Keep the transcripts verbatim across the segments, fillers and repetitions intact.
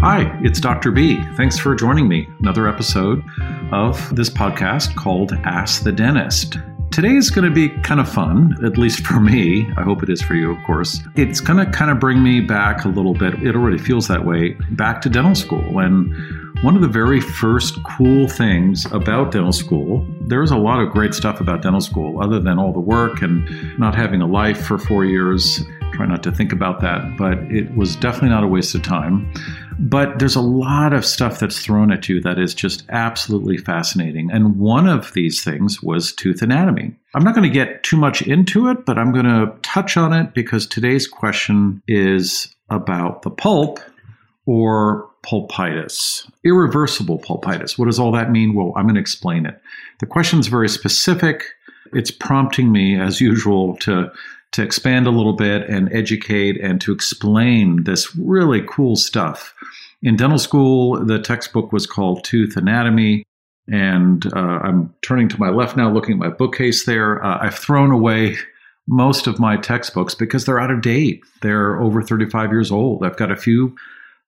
Hi, it's Doctor B. Thanks for joining me. Another episode of this podcast called Ask the Dentist. Today is going to be kind of fun, at least for me. I hope it is for you, of course. It's going to kind of bring me back a little bit. It already feels that way, back to dental school. And one of the very first cool things about dental school, there's a lot of great stuff about dental school, other than all the work and not having a life for four years. Try not to think about that, but it was definitely not a waste of time. But there's a lot of stuff that's thrown at you that is just absolutely fascinating. And one of these things was tooth anatomy. I'm not going to get too much into it, but I'm going to touch on it because today's question is about the pulp or pulpitis, irreversible pulpitis. What does all that mean? Well, I'm going to explain it. The question is very specific. It's prompting me, as usual, to to expand a little bit and educate and to explain this really cool stuff. In dental school, the textbook was called Tooth Anatomy, and uh, I'm turning to my left now, looking at my bookcase there. Uh, I've thrown away most of my textbooks because they're out of date. They're over thirty-five years old. I've got a few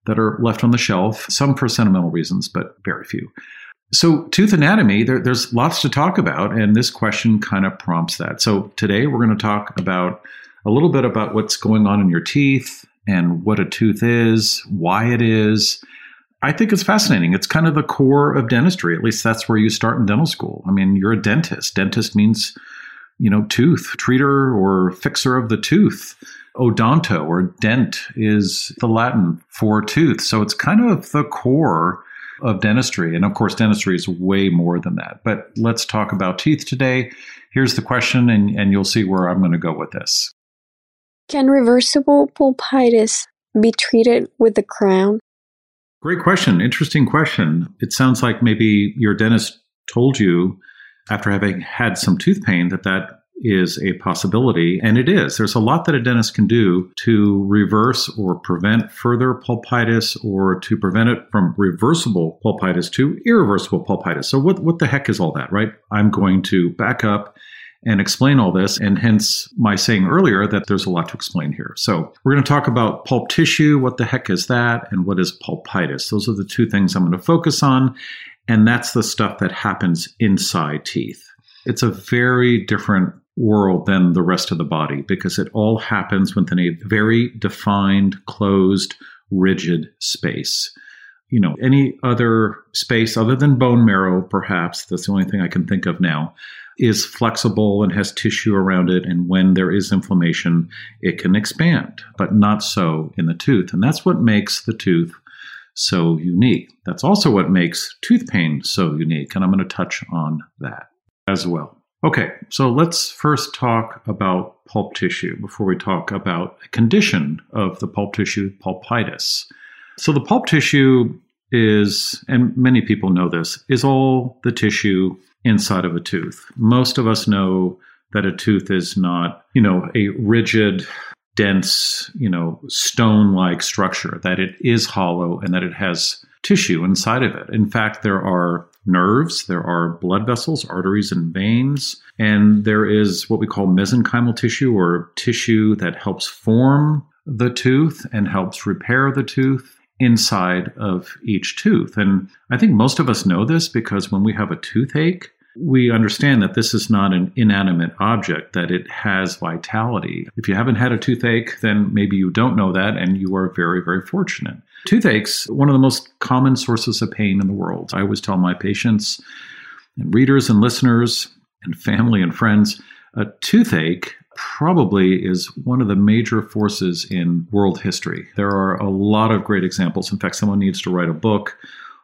that are left on the shelf, some for sentimental reasons, but very few. So tooth anatomy, there, there's lots to talk about, and this question kind of prompts that. So today we're going to talk about a little bit about what's going on in your teeth and what a tooth is, why it is. I think it's fascinating. It's kind of the core of dentistry. At least that's where you start in dental school. I mean, you're a dentist. Dentist means, you know, tooth, treater or fixer of the tooth. Odonto or dent is the Latin for tooth. So it's kind of the core of dentistry. And of course, dentistry is way more than that. But let's talk about teeth today. Here's the question, and, and you'll see where I'm going to go with this. Can reversible pulpitis be treated with a crown? Great question. Interesting question. It sounds like maybe your dentist told you after having had some tooth pain that that is a possibility, and it is. There's a lot that a dentist can do to reverse or prevent further pulpitis or to prevent it from reversible pulpitis to irreversible pulpitis. So what, what the heck is all that, right? I'm going to back up and explain all this, and hence my saying earlier that there's a lot to explain here. So we're going to talk about pulp tissue, what the heck is that, and what is pulpitis. Those are the two things I'm going to focus on, and that's the stuff that happens inside teeth. It's a very different world than the rest of the body because it all happens within a very defined, closed, rigid space. You know, any other space other than bone marrow, perhaps, that's the only thing I can think of now, is flexible and has tissue around it. And when there is inflammation, it can expand, but not so in the tooth. And that's what makes the tooth so unique. That's also what makes tooth pain so unique. And I'm going to touch on that as well. Okay, so let's first talk about pulp tissue before we talk about a condition of the pulp tissue, pulpitis. So the pulp tissue is, and many people know this, is all the tissue inside of a tooth. Most of us know that a tooth is not, you know, a rigid, dense, you know, stone-like structure, that it is hollow and that it has tissue inside of it. In fact, there are nerves, there are blood vessels, arteries, and veins, and there is what we call mesenchymal tissue or tissue that helps form the tooth and helps repair the tooth inside of each tooth. And I think most of us know this because when we have a toothache, we understand that this is not an inanimate object, that it has vitality. If you haven't had a toothache, then maybe you don't know that, and you are very, very fortunate. Toothaches, one of the most common sources of pain in the world. I always tell my patients and readers and listeners and family and friends, a toothache probably is one of the major forces in world history. There are a lot of great examples. In fact, someone needs to write a book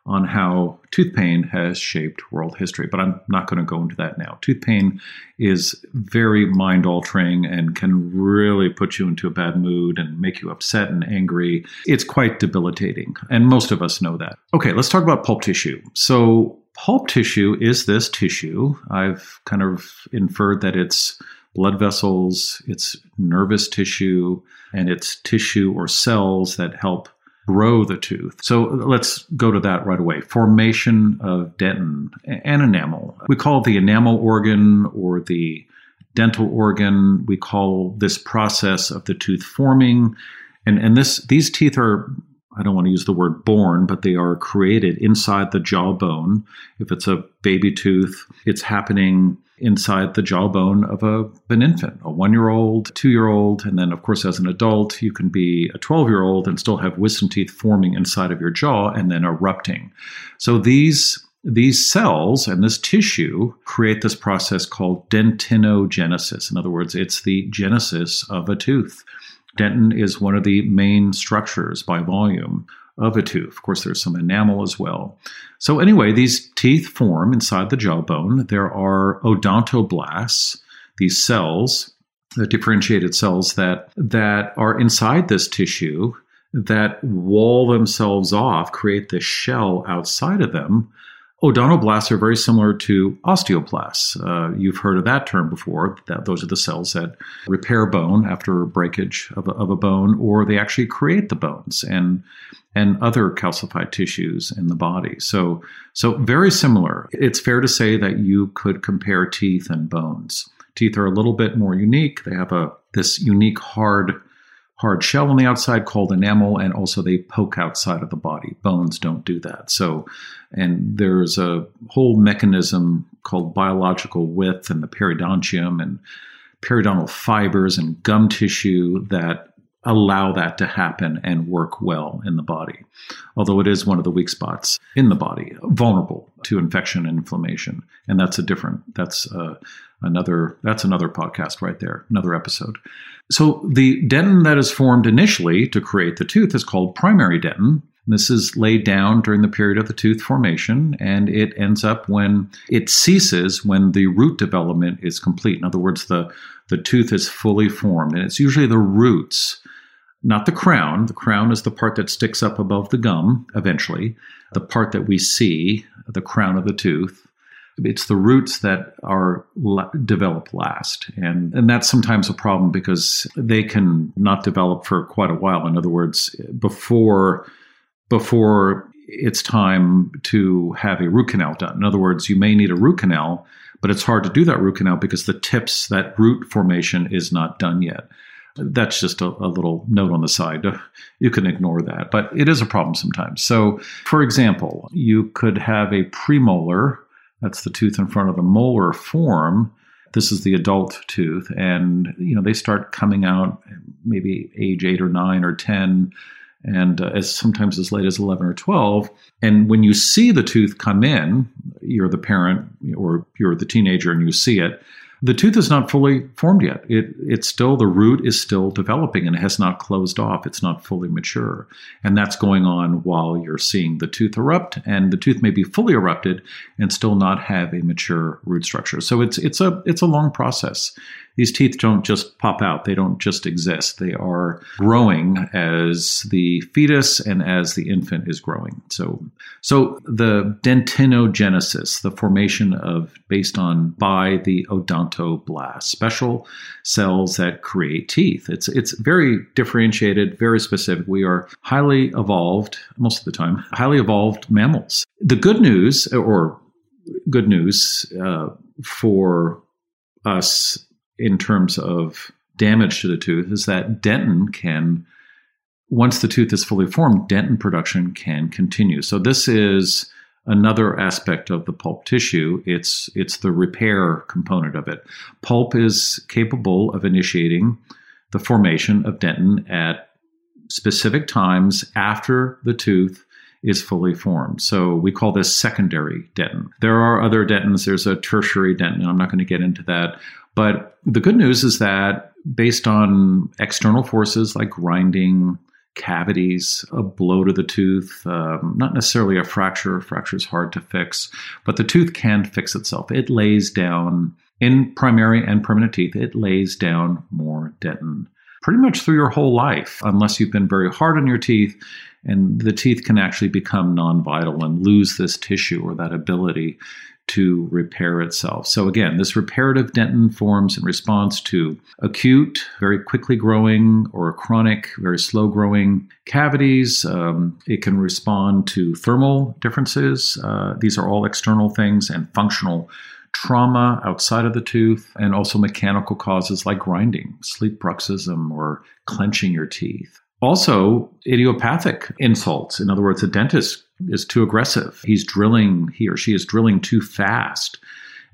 on how tooth pain has shaped world history, but I'm not going to go into that now. Tooth pain is very mind-altering and can really put you into a bad mood and make you upset and angry. It's quite debilitating, and most of us know that. Okay, let's talk about pulp tissue. So pulp tissue is this tissue. I've kind of inferred that it's blood vessels, it's nervous tissue, and it's tissue or cells that help grow the tooth. So let's go to that right away. Formation of dentin and enamel. We call it the enamel organ or the dental organ. We call this process of the tooth forming. And, and this these teeth are, I don't want to use the word born, but they are created inside the jawbone. If it's a baby tooth, it's happening inside the jawbone of a, an infant, a one-year-old, two-year-old. And then, of course, as an adult, you can be a twelve-year-old and still have wisdom teeth forming inside of your jaw and then erupting. So these These cells and this tissue create this process called dentinogenesis. In other words, it's the genesis of a tooth. Dentin is one of the main structures by volume of a tooth. Of course, there's some enamel as well. So anyway, these teeth form inside the jawbone. There are odontoblasts, these cells, the differentiated cells that, that are inside this tissue that wall themselves off, create this shell outside of them. Odontoblasts are very similar to osteoblasts. Uh, you've heard of that term before. That those are the cells that repair bone after breakage of a, of a bone, or they actually create the bones and and other calcified tissues in the body. So, so very similar. It's fair to say that you could compare teeth and bones. Teeth are a little bit more unique. They have a this unique hard hard shell on the outside called enamel, and also they poke outside of the body. Bones don't do that. So, and there's a whole mechanism called biological width and the periodontium and periodontal fibers and gum tissue that allow that to happen and work well in the body, although it is one of the weak spots in the body, vulnerable to infection and inflammation. And that's a different, that's uh, another, that's another podcast right there, another episode. So the dentin that is formed initially to create the tooth is called primary dentin. This is laid down during the period of the tooth formation, and it ends up when it ceases when the root development is complete. In other words, the, the tooth is fully formed, and it's usually the roots, not the crown. The crown is the part that sticks up above the gum eventually, the part that we see, the crown of the tooth. It's the roots that are la- develop last. And, and that's sometimes a problem because they can not develop for quite a while. In other words, before before it's time to have a root canal done. In other words, you may need a root canal, but it's hard to do that root canal because the tips, that root formation is not done yet. That's just a, a little note on the side. You can ignore that, but it is a problem sometimes. So, for example, you could have a premolar. That's the tooth in front of the molar form. This is the adult tooth. And, you know, they start coming out maybe age eight or nine or ten, and uh, as sometimes as late as eleven or twelve. And when you see the tooth come in, you're the parent or you're the teenager and you see it, the tooth is not fully formed yet. It, it's still, the root is still developing and it has not closed off. It's not fully mature. And that's going on while you're seeing the tooth erupt, and the tooth may be fully erupted and still not have a mature root structure. So it's, it's a, it's a long process. These teeth don't just pop out. They don't just exist. They are growing as the fetus and as the infant is growing. So, so the dentinogenesis, the formation of, based on, by the odontoblasts, special cells that create teeth. It's, it's very differentiated, very specific. We are highly evolved, most of the time, highly evolved mammals. The good news, or good news uh, for us, in terms of damage to the tooth, is that dentin can, once the tooth is fully formed, dentin production can continue. So this is another aspect of the pulp tissue. It's, it's the repair component of it. Pulp is capable of initiating the formation of dentin at specific times after the tooth is fully formed. So we call this secondary dentin. There are other dentins. There's a tertiary dentin, and I'm not going to get into that. But the good news is that based on external forces like grinding, cavities, a blow to the tooth, um, not necessarily a fracture. A fracture is hard to fix, but the tooth can fix itself. It lays down, in primary and permanent teeth, it lays down more dentin pretty much through your whole life, unless you've been very hard on your teeth, and the teeth can actually become non-vital and lose this tissue or that ability to repair itself. So again, this reparative dentin forms in response to acute, very quickly growing, or chronic, very slow growing cavities. Um, it can respond to thermal differences. Uh, these are all external things, and functional trauma outside of the tooth, and also mechanical causes like grinding, sleep bruxism, or clenching your teeth. Also, idiopathic insults. In other words, the dentist is too aggressive. He's drilling, he or she is drilling too fast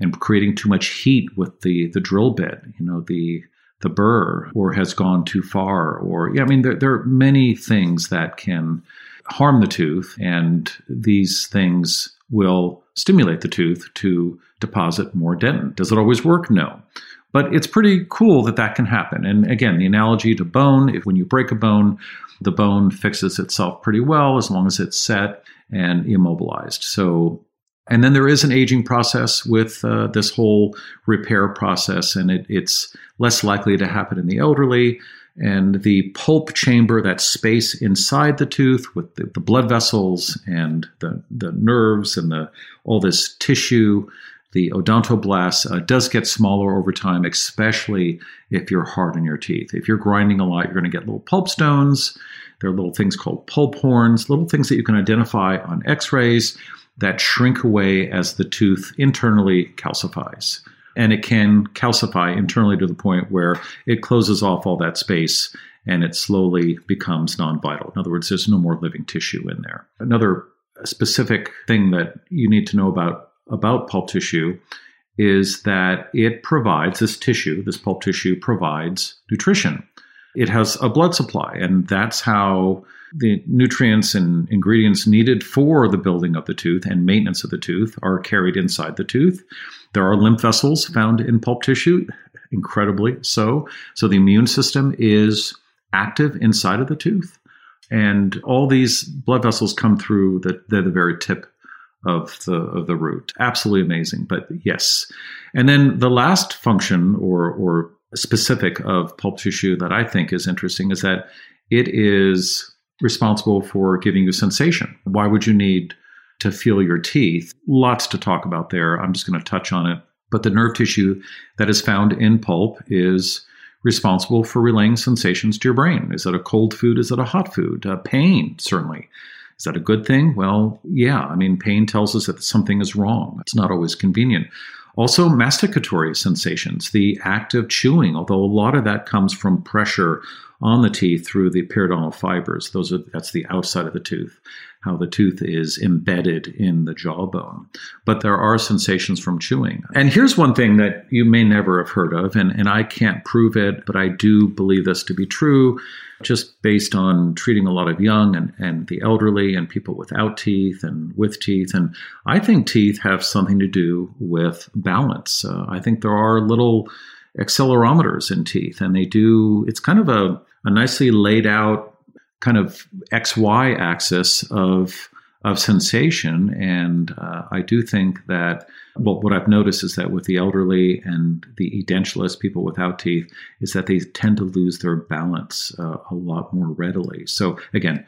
and creating too much heat with the, the drill bit, you know, the the burr, or has gone too far. Or, yeah, I mean, there, there are many things that can harm the tooth, and these things will stimulate the tooth to deposit more dentin. Does it always work? No. But it's pretty cool that that can happen. And again, the analogy to bone, if when you break a bone, the bone fixes itself pretty well as long as it's set and immobilized. So, and then there is an aging process with uh, this whole repair process, and it, it's less likely to happen in the elderly. And the pulp chamber, that space inside the tooth with the, the blood vessels and the, the nerves and the all this tissue, the odontoblasts, uh, does get smaller over time, especially if you're hard on your teeth. If you're grinding a lot, you're going to get little pulp stones. There are little things called pulp horns, little things that you can identify on x-rays that shrink away as the tooth internally calcifies. And it can calcify internally to the point where it closes off all that space and it slowly becomes non-vital. In other words, there's no more living tissue in there. Another specific thing that you need to know about about pulp tissue is that it provides, this tissue, this pulp tissue provides nutrition. It has a blood supply, and that's how the nutrients and ingredients needed for the building of the tooth and maintenance of the tooth are carried inside the tooth. There are lymph vessels found in pulp tissue, incredibly so. So the immune system is active inside of the tooth, and all these blood vessels come through the, the very tip of the of the root. Absolutely amazing, but yes. And then the last function or or specific of pulp tissue that I think is interesting is that it is responsible for giving you sensation. Why would you need to feel your teeth? Lots to talk about there. I'm just going to touch on it. But the nerve tissue that is found in pulp is responsible for relaying sensations to your brain. Is that a cold food? Is that a hot food? Uh, pain, certainly. Is that a good thing? Well, yeah. I mean, pain tells us that something is wrong. It's not always convenient. Also, masticatory sensations, the act of chewing, although a lot of that comes from pressure on the teeth through the periodontal fibers. Those are that's the outside of the tooth, how the tooth is embedded in the jawbone. But there are sensations from chewing. And here's one thing that you may never have heard of, and, and I can't prove it, but I do believe this to be true, just based on treating a lot of young and, and the elderly and people without teeth and with teeth. And I think teeth have something to do with balance. Uh, I think there are little accelerometers in teeth, and they do, it's kind of a, a nicely laid out kind of X Y axis of of sensation. And uh, I do think that, well, what I've noticed is that with the elderly and the edentulous, people without teeth, is that they tend to lose their balance uh, a lot more readily. So again,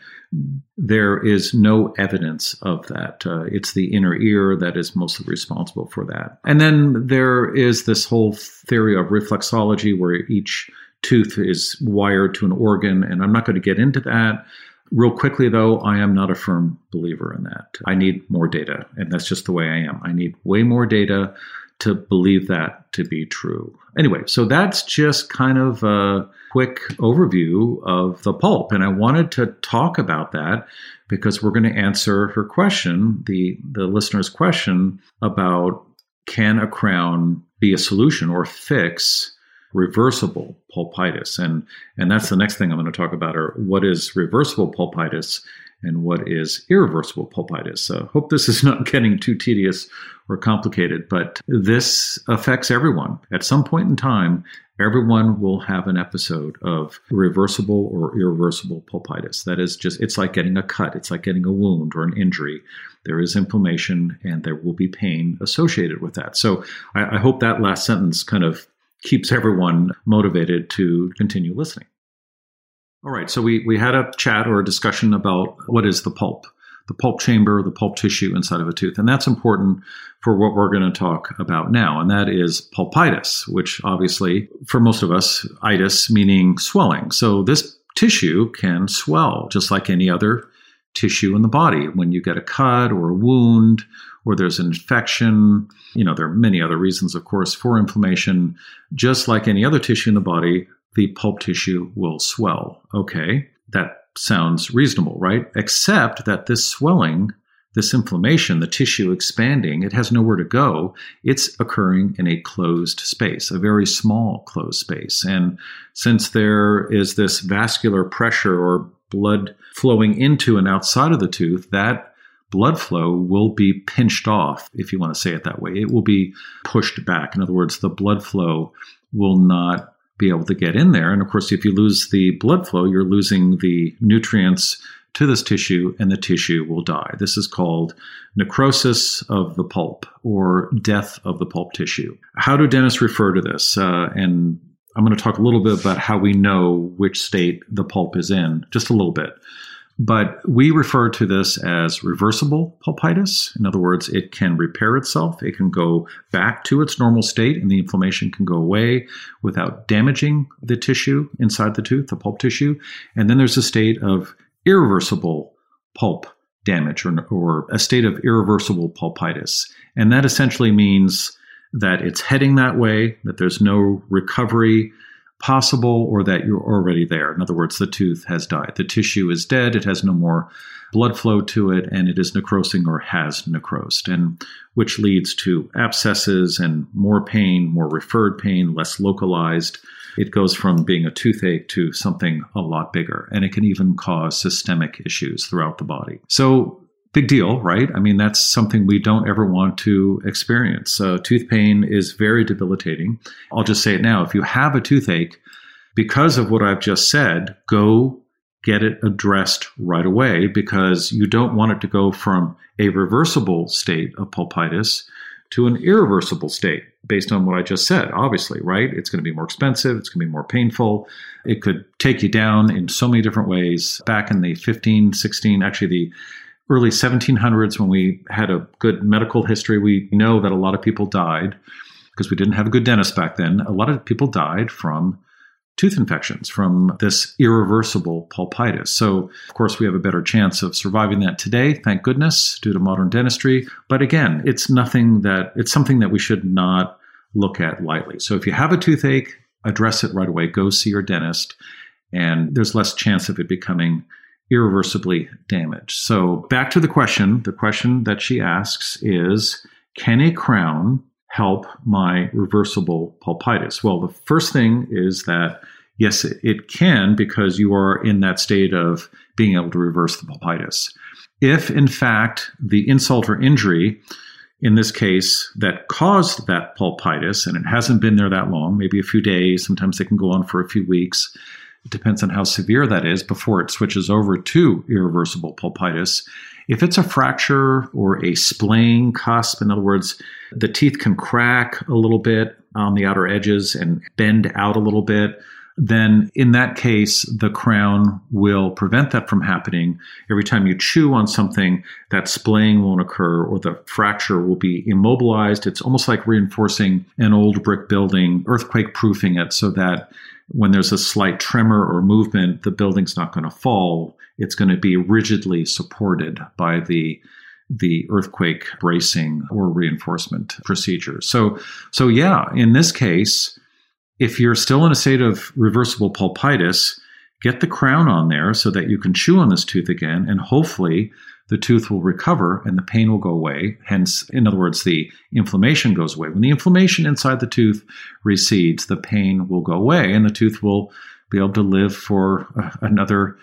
there is no evidence of that. Uh, it's the inner ear that is mostly responsible for that. And then there is this whole theory of reflexology where each tooth is wired to an organ, and I'm not going to get into that. Real quickly, though, I am not a firm believer in that. I need more data, and that's just the way I am. I need way more data to believe that to be true. Anyway, so that's just kind of a quick overview of the pulp, and I wanted to talk about that because we're going to answer her question, the, the listener's question about can a crown be a solution or fix reversible pulpitis? And and that's the next thing I'm going to talk about, are what is reversible pulpitis and what is irreversible pulpitis. So I hope this is not getting too tedious or complicated, but this affects everyone. At some point in time, everyone will have an episode of reversible or irreversible pulpitis. That is just, it's like getting a cut. It's like getting a wound or an injury. There is inflammation and there will be pain associated with that. So I, I hope that last sentence kind of keeps everyone motivated to continue listening. All right, so we, we had a chat or a discussion about what is the pulp, the pulp chamber, the pulp tissue inside of a tooth. And that's important for what we're going to talk about now. And that is pulpitis, which obviously for most of us, itis meaning swelling. So this tissue can swell just like any other tissue in the body. When you get a cut or a wound or there's an infection, you know, there are many other reasons, of course, for inflammation. Just like any other tissue in the body, the pulp tissue will swell. Okay, That sounds reasonable, right? Except that this swelling, this inflammation, the tissue expanding, it has nowhere to go. It's occurring in a closed space, a very small closed space. And since there is this vascular pressure or blood flowing into and outside of the tooth, that blood flow will be pinched off, if you want to say it that way. It will be pushed back. In other words, the blood flow will not be able to get in there. And of course, if you lose the blood flow, you're losing the nutrients to this tissue, and the tissue will die. This is called necrosis of the pulp, or death of the pulp tissue. How do dentists refer to this? Uh, and I'm going to talk a little bit about how we know which state the pulp is in, just a little bit. But we refer to this as reversible pulpitis. In other words, it can repair itself. It can go back to its normal state, and the inflammation can go away without damaging the tissue inside the tooth, the pulp tissue. And then there's a state of irreversible pulp damage, or, or a state of irreversible pulpitis. And that essentially means that it's heading that way, that there's no recovery possible, or that you're already there. In other words, the tooth has died. The tissue is dead. It has no more blood flow to it, and it is necrosing or has necrosed, and which leads to abscesses and more pain, more referred pain, less localized. It goes from being a toothache to something a lot bigger, and it can even cause systemic issues throughout the body. So big deal, right? I mean, that's something we don't ever want to experience. Uh, tooth pain is very debilitating. I'll just say it now. If you have a toothache, because of what I've just said, go get it addressed right away, because you don't want it to go from a reversible state of pulpitis to an irreversible state based on what I just said, obviously, right? It's going to be more expensive. It's going to be more painful. It could take you down in so many different ways. Back in the fifteen, sixteen, actually the early seventeen hundreds, when we had a good medical history, we know that a lot of people died because we didn't have a good dentist back then. A lot of people died from tooth infections, from this irreversible pulpitis. So, of course, we have a better chance of surviving that today, thank goodness, due to modern dentistry. But again, it's nothing that it's something that we should not look at lightly. So if you have a toothache, address it right away. Go see your dentist, and there's less chance of it becoming irreversibly damaged. So back to the question, the question that she asks is, can a crown help my reversible pulpitis? Well, the first thing is that yes, it can, because you are in that state of being able to reverse the pulpitis. If in fact the insult or injury in this case that caused that pulpitis, and it hasn't been there that long, maybe a few days, sometimes they can go on for a few weeks, it depends on how severe that is before it switches over to irreversible pulpitis. If it's a fracture or a splaying cusp, in other words, the teeth can crack a little bit on the outer edges and bend out a little bit, then in that case, the crown will prevent that from happening. Every time you chew on something, that splaying won't occur, or the fracture will be immobilized. It's almost like reinforcing an old brick building, earthquake proofing it, so that when there's a slight tremor or movement, the building's not going to fall. It's going to be rigidly supported by the the earthquake bracing or reinforcement procedure. So, so yeah, in this case, if you're still in a state of reversible pulpitis, get the crown on there so that you can chew on this tooth again, and hopefully the tooth will recover and the pain will go away. Hence, in other words, the inflammation goes away. When the inflammation inside the tooth recedes, the pain will go away, and the tooth will be able to live for another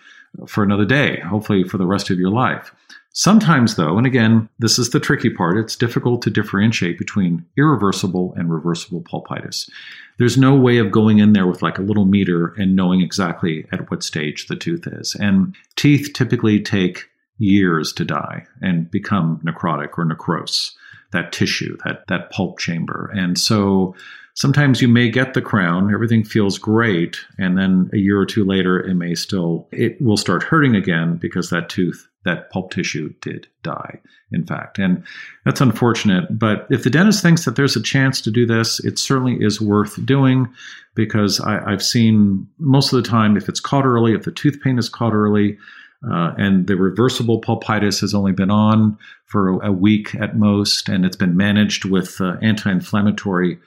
for another day, hopefully for the rest of your life. Sometimes, though, and again, this is the tricky part, it's difficult to differentiate between irreversible and reversible pulpitis. There's no way of going in there with like a little meter and knowing exactly at what stage the tooth is. And teeth typically take years to die and become necrotic or necrose, that tissue, that, that pulp chamber. And so sometimes you may get the crown, everything feels great, and then a year or two later, it may still, it will start hurting again, because that tooth, that pulp tissue did die, in fact. And that's unfortunate. But if the dentist thinks that there's a chance to do this, it certainly is worth doing, because I, I've seen most of the time, if it's caught early, if the tooth pain is caught early, Uh, and the reversible pulpitis has only been on for a week at most, and it's been managed with uh, anti-inflammatory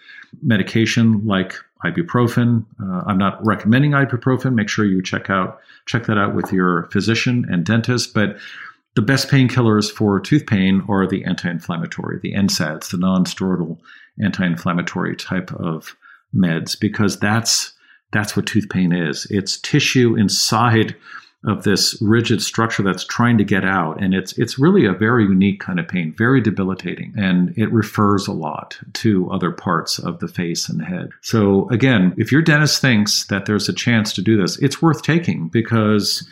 medication like ibuprofen. Uh, I'm not recommending ibuprofen. Make sure you check out check that out with your physician and dentist. But the best painkillers for tooth pain are the anti-inflammatory, the N SAIDs, the non-steroidal anti-inflammatory type of meds, because that's that's what tooth pain is. It's tissue inside of this rigid structure that's trying to get out. And it's it's really a very unique kind of pain, very debilitating. And it refers a lot to other parts of the face and the head. So again, if your dentist thinks that there's a chance to do this, it's worth taking, because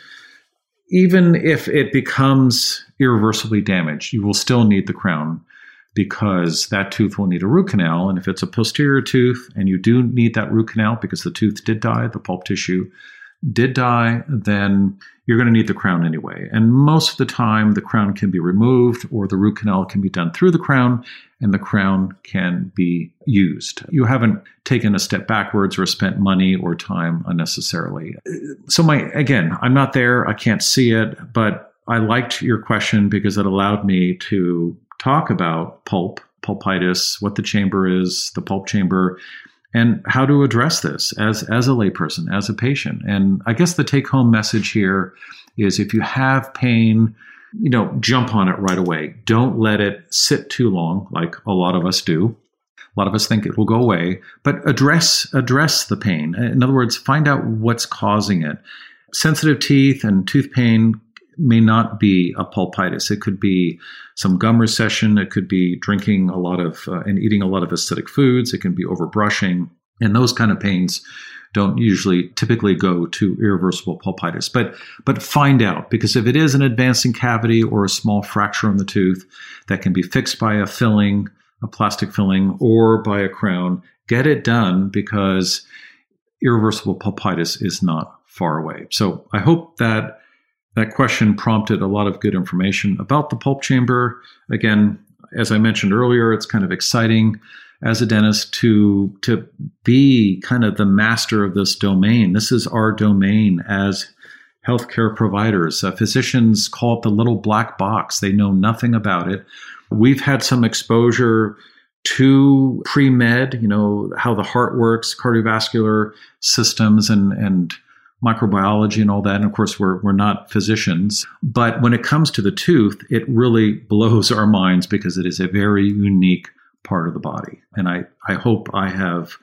even if it becomes irreversibly damaged, you will still need the crown, because that tooth will need a root canal. And if it's a posterior tooth and you do need that root canal because the tooth did die, the pulp tissue did die, then you're going to need the crown anyway. And most of the time, the crown can be removed, or the root canal can be done through the crown, and the crown can be used. You haven't taken a step backwards or spent money or time unnecessarily. So my, again, I'm not there. I can't see it, but I liked your question because it allowed me to talk about pulp, pulpitis, what the chamber is, the pulp chamber, and how to address this as, as a layperson, as a patient. And I guess the take-home message here is, if you have pain, you know, jump on it right away. Don't let it sit too long, like a lot of us do. A lot of us think it will go away, but address address the pain. In other words, find out what's causing it. Sensitive teeth and tooth pain may not be a pulpitis. It could be some gum recession. It could be drinking a lot of uh, and eating a lot of acidic foods. It can be overbrushing. And those kind of pains don't usually typically go to irreversible pulpitis. But but find out, because if it is an advancing cavity or a small fracture in the tooth that can be fixed by a filling, a plastic filling, or by a crown, get it done, because irreversible pulpitis is not far away. So I hope that That question prompted a lot of good information about the pulp chamber. Again, as I mentioned earlier, it's kind of exciting as a dentist to, to be kind of the master of this domain. This is our domain as healthcare providers. Uh, physicians call it the little black box. They know nothing about it. We've had some exposure to pre-med, you know, how the heart works, cardiovascular systems, and, and microbiology and all that. And of course, we're we're not physicians. But when it comes to the tooth, it really blows our minds, because it is a very unique part of the body. And I, I hope I have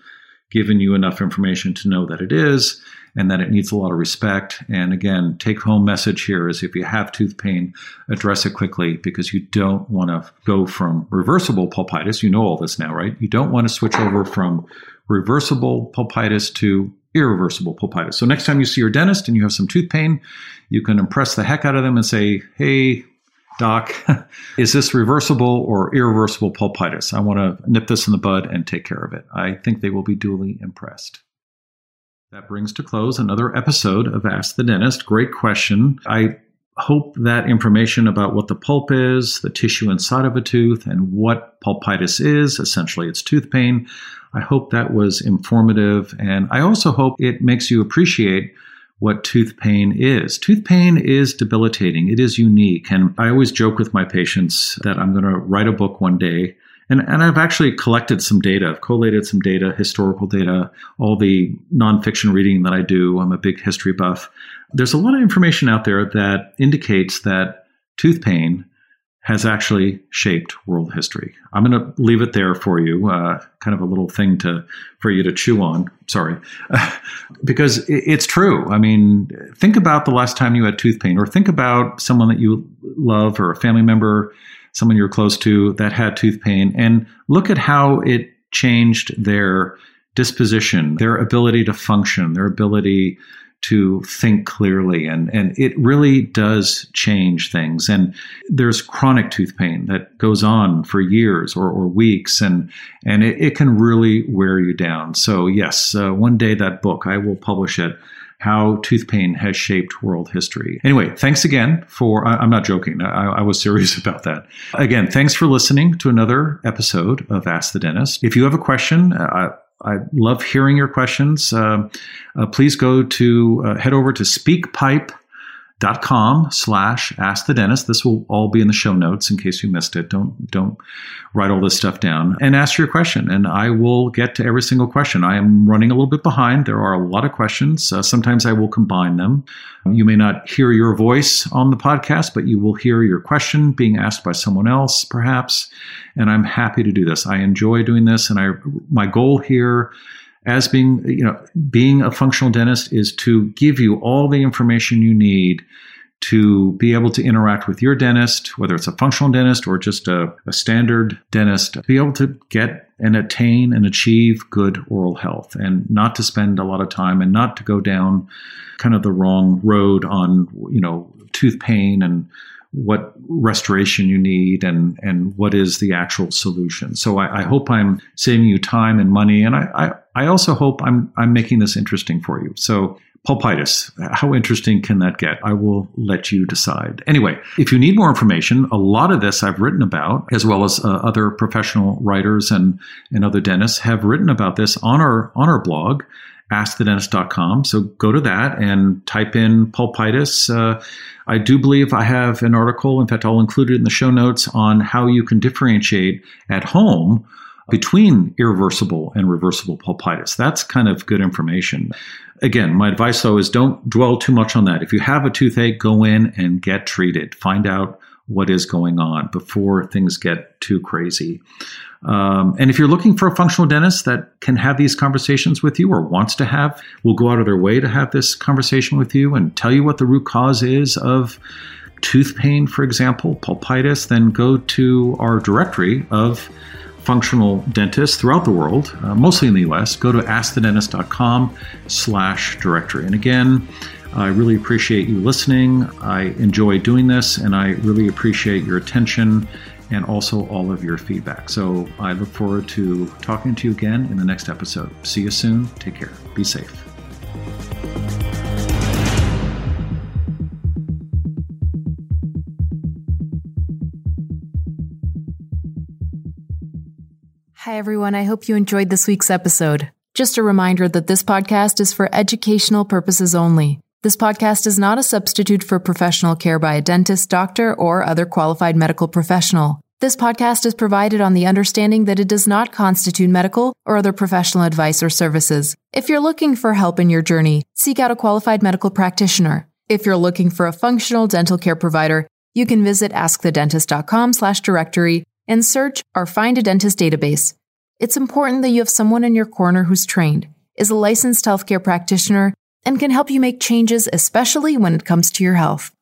given you enough information to know that it is, and that it needs a lot of respect. And again, take home message here is, if you have tooth pain, address it quickly, because you don't want to go from reversible pulpitis. You know all this now, right? You don't want to switch over from reversible pulpitis to irreversible pulpitis. So next time you see your dentist and you have some tooth pain, you can impress the heck out of them and say, "Hey, doc, is this reversible or irreversible pulpitis? I want to nip this in the bud and take care of it." I think they will be duly impressed. That brings to close another episode of Ask the Dentist. Great question. I hope that information about what the pulp is, the tissue inside of a tooth, and what pulpitis is, essentially it's tooth pain, I hope that was informative. And I also hope it makes you appreciate what tooth pain is. Tooth pain is debilitating. It is unique. And I always joke with my patients that I'm going to write a book one day. And, and I've actually collected some data. I've collated some data, historical data, all the nonfiction reading that I do. I'm a big history buff. There's a lot of information out there that indicates that tooth pain has actually shaped world history. I'm going to leave it there for you, uh, kind of a little thing to for you to chew on. Sorry, because it, it's true. I mean, think about the last time you had tooth pain, or think about someone that you love, or a family member, someone you're close to that had tooth pain, and look at how it changed their disposition, their ability to function, their ability to think clearly. And, and it really does change things. And there's chronic tooth pain that goes on for years or, or weeks, and, and it, it can really wear you down. So yes, uh, one day that book, I will publish it, How Tooth Pain Has Shaped World History. Anyway, thanks again for, I, I'm not joking. I, I was serious about that. Again, thanks for listening to another episode of Ask the Dentist. If you have a question, uh, I love hearing your questions. Uh, uh, please go to, uh, head over to speakpipe dot com slash ask the dentist pulpitis dot com slash ask the dentist. This will all be in the show notes in case you missed it. Don't don't write all this stuff down and ask your question. And I will get to every single question. I am running a little bit behind. There are a lot of questions. Uh, sometimes I will combine them. You may not hear your voice on the podcast, but you will hear your question being asked by someone else, perhaps. And I'm happy to do this. I enjoy doing this. And I my goal here As being, you know, being a functional dentist is to give you all the information you need to be able to interact with your dentist, whether it's a functional dentist or just a, a standard dentist, to be able to get and attain and achieve good oral health and not to spend a lot of time and not to go down kind of the wrong road on, you know, tooth pain and what restoration you need and and what is the actual solution. So I, I hope I'm saving you time and money. And I, I, I also hope I'm I'm making this interesting for you. So pulpitis, how interesting can that get? I will let you decide. Anyway, if you need more information, a lot of this I've written about, as well as uh, other professional writers and, and other dentists have written about this on our on our blog, ask the dentist dot com. So go to that and type in pulpitis. Uh, I do believe I have an article, in fact, I'll include it in the show notes, on how you can differentiate at home between irreversible and reversible pulpitis. That's kind of good information. Again, my advice, though, is don't dwell too much on that. If you have a toothache, go in and get treated. Find out what is going on before things get too crazy. Um, and if you're looking for a functional dentist that can have these conversations with you or wants to have, will go out of their way to have this conversation with you and tell you what the root cause is of tooth pain, for example, pulpitis, then go to our directory of functional dentists throughout the world, uh, mostly in the U S. Go to ask the dentist dot com slash directory. And again, I really appreciate you listening. I enjoy doing this, and I really appreciate your attention and also all of your feedback. So I look forward to talking to you again in the next episode. See you soon. Take care. Be safe. Hi, everyone. I hope you enjoyed this week's episode. Just a reminder that this podcast is for educational purposes only. This podcast is not a substitute for professional care by a dentist, doctor, or other qualified medical professional. This podcast is provided on the understanding that it does not constitute medical or other professional advice or services. If you're looking for help in your journey, seek out a qualified medical practitioner. If you're looking for a functional dental care provider, you can visit ask the dentist dot com slash directory and search or find a dentist database. It's important that you have someone in your corner who's trained, is a licensed healthcare practitioner, and can help you make changes, especially when it comes to your health.